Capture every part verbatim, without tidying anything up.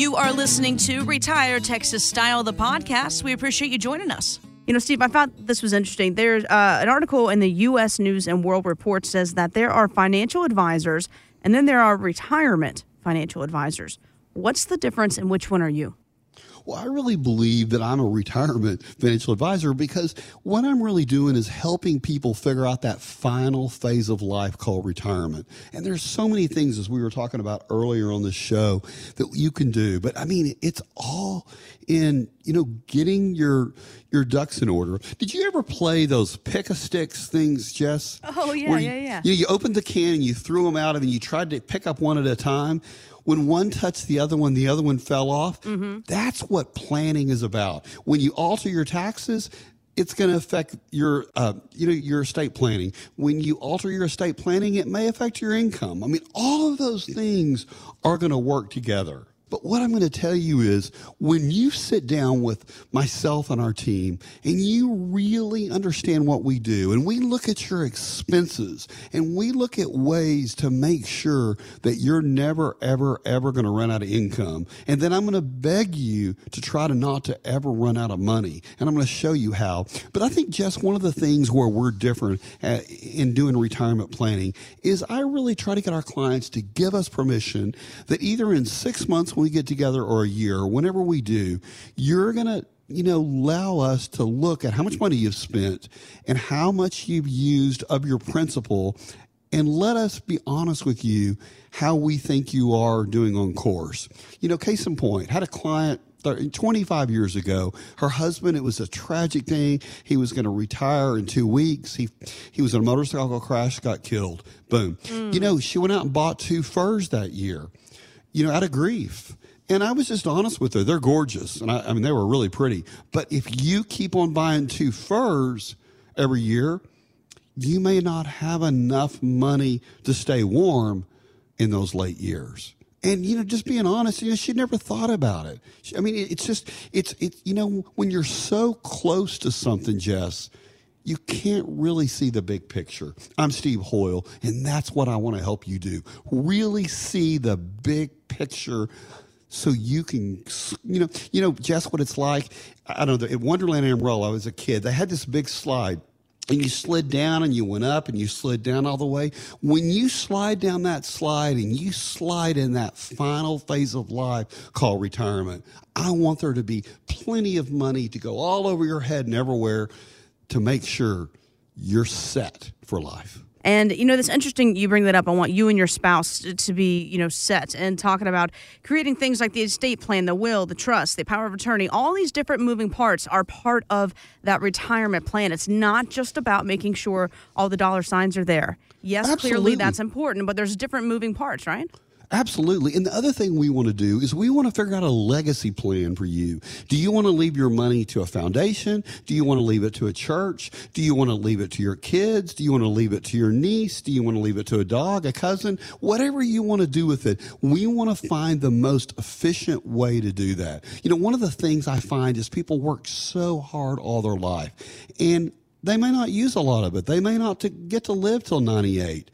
You are listening to Retire Texas Style, the podcast. We appreciate you joining us. You know, Steve, I thought this was interesting. There's uh, an article in the U S News and World Report says that there are financial advisors and then there are retirement financial advisors. What's the difference and which one are you? Well, I really believe that I'm a retirement financial advisor because what I'm really doing is helping people figure out that final phase of life called retirement. And there's so many things, as we were talking about earlier on the show, that you can do. But I mean, it's all in, you know, getting your your ducks in order. Did you ever play those pick-a-sticks things, Jess? Oh, yeah, Where yeah, you, yeah. You, you opened the can and you threw them out and you tried to pick up one at a time. When one touched the other one, the other one fell off. Mm-hmm. That's what planning is about. When you alter your taxes, it's going to affect your, uh, you know, your estate planning. When you alter your estate planning, it may affect your income. I mean, all of those things are going to work together. But what I'm going to tell you is when you sit down with myself and our team and you really understand what we do and we look at your expenses and we look at ways to make sure that you're never, ever, ever going to run out of income. And then I'm going to beg you to try to not to ever run out of money. And I'm going to show you how. But I think, Jess, one of the things where we're different at, in doing retirement planning is I really try to get our clients to give us permission that either in six months we get together or a year or whenever we do, you're going to, you know, allow us to look at how much money you've spent and how much you've used of your principal and let us be honest with you how we think you are doing on course. You know, case in point, had a client twenty-five years ago, her husband, it was a tragic thing. He was going to retire in two weeks. He he was in a motorcycle crash, got killed. Boom. Mm. You know, she went out and bought two furs that year, you know, out of grief. And I was just honest with her. They're gorgeous. And I, I mean, they were really pretty. But if you keep on buying two furs every year, you may not have enough money to stay warm in those late years. And, you know, just being honest, you know, she never thought about it. She, I mean, it, it's just, it's, it, you know, when you're so close to something, Jess, you can't really see the big picture. I'm Steve Hoyle, and that's what I want to help you do. Really see the big picture so you can, you know, you know, just what it's like. I don't know, at Wonderland Amarillo, I was a kid, they had this big slide, and you slid down and you went up and you slid down all the way. When you slide down that slide and you slide in that final phase of life called retirement, I want there to be plenty of money to go all over your head and everywhere to make sure you're set for life. And, you know, that's interesting you bring that up. I want you and your spouse to be, you know, set and talking about creating things like the estate plan, the will, the trust, the power of attorney. All these different moving parts are part of that retirement plan. It's not just about making sure all the dollar signs are there. Yes, absolutely. Clearly that's important, but there's different moving parts, right? Absolutely. And the other thing we want to do is we want to figure out a legacy plan for you. Do you want to leave your money to a foundation? Do you want to leave it to a church? Do you want to leave it to your kids? Do you want to leave it to your niece? Do you want to leave it to a dog, a cousin? Whatever you want to do with it, we want to find the most efficient way to do that. You know, one of the things I find is people work so hard all their life, and they may not use a lot of it. They may not to get to live till ninety-eight.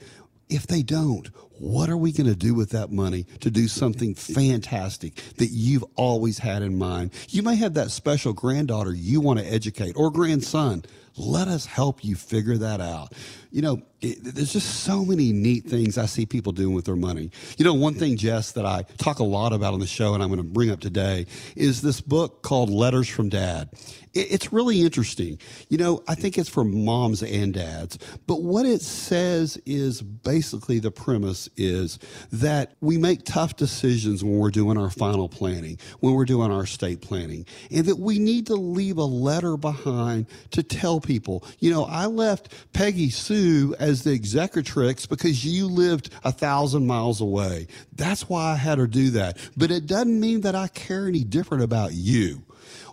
If they don't, what are we going to do with that money to do something fantastic that you've always had in mind? You may have that special granddaughter you want to educate or grandson. Let us help you figure that out. You know, it, there's just so many neat things I see people doing with their money. You know, one thing, Jess, that I talk a lot about on the show and I'm going to bring up today is this book called Letters from Dad. It, it's really interesting. You know, I think it's for moms and dads. But what it says is basically the premise is that we make tough decisions when we're doing our final planning, when we're doing our estate planning, and that we need to leave a letter behind to tell people, you know, I left Peggy Sue as the executrix because you lived a thousand miles away. That's why I had her do that. But it doesn't mean that I care any different about you.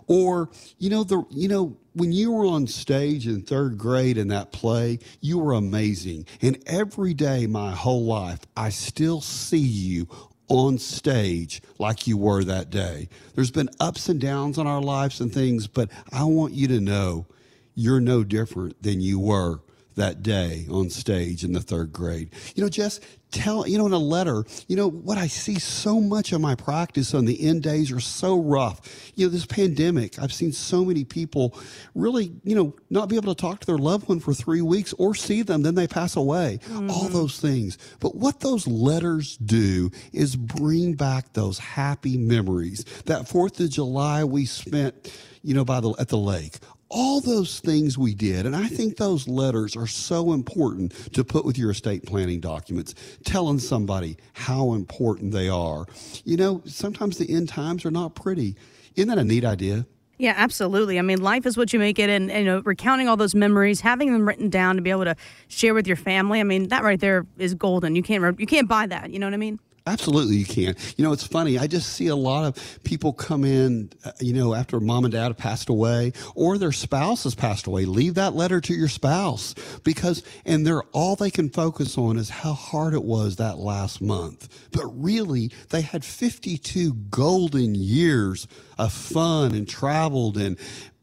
Or, you know, the you know, when you were on stage in third grade in that play, you were amazing. And every day my whole life, I still see you on stage like you were that day. There's been ups and downs in our lives and things, but I want you to know you're no different than you were that day on stage in the third grade. You know, Jess, tell, you know, in a letter, you know, what I see so much of my practice on the end days are so rough. You know, this pandemic, I've seen so many people really, you know, not be able to talk to their loved one for three weeks or see them, then they pass away, mm-hmm. all those things. But what those letters do is bring back those happy memories. That fourth of July we spent, you know, by the, at the lake. All those things we did, and I think those letters are so important to put with your estate planning documents, telling somebody how important they are. You know, sometimes the end times are not pretty. Isn't that a neat idea? Yeah, absolutely. I mean, life is what you make it, and, and you know, recounting all those memories, having them written down to be able to share with your family, I mean, that right there is golden. You can't, you can't buy that, you know what I mean? Absolutely, you can. You know, it's funny. I just see a lot of people come in, uh, you know, after mom and dad have passed away or their spouse has passed away. Leave that letter to your spouse, because, and they're all they can focus on is how hard it was that last month. But really, they had fifty-two golden years of fun and traveled and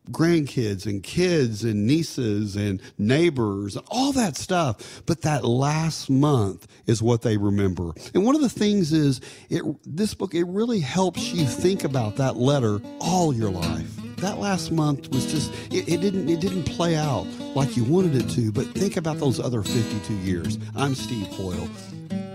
grandkids and kids and nieces and neighbors, all that stuff. But that last month is what they remember. And one of the things is it, this book, it really helps you think about that letter all your life. That last month was just, it, it didn't, it didn't play out like you wanted it to, but think about those other fifty-two years. I'm Steve Hoyle.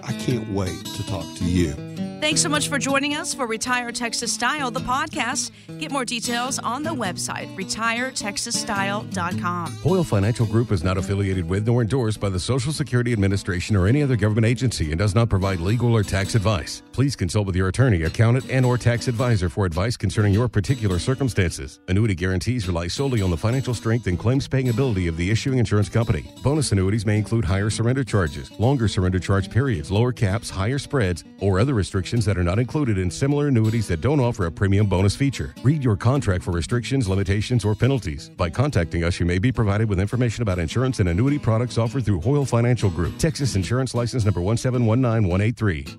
I can't wait to talk to you. Thanks so much for joining us for Retire Texas Style, the podcast. Get more details on the website, retire texas style dot com. Hoyle Financial Group is not affiliated with nor endorsed by the Social Security Administration or any other government agency and does not provide legal or tax advice. Please consult with your attorney, accountant, and or tax advisor for advice concerning your particular circumstances. Annuity guarantees rely solely on the financial strength and claims-paying ability of the issuing insurance company. Bonus annuities may include higher surrender charges, longer surrender charge periods, lower caps, higher spreads, or other restrictions that are not included in similar annuities that don't offer a premium bonus feature. Read your contract for restrictions, limitations, or penalties. By contacting us, you may be provided with information about insurance and annuity products offered through Hoyle Financial Group. Texas Insurance License Number one seven one nine one eight three.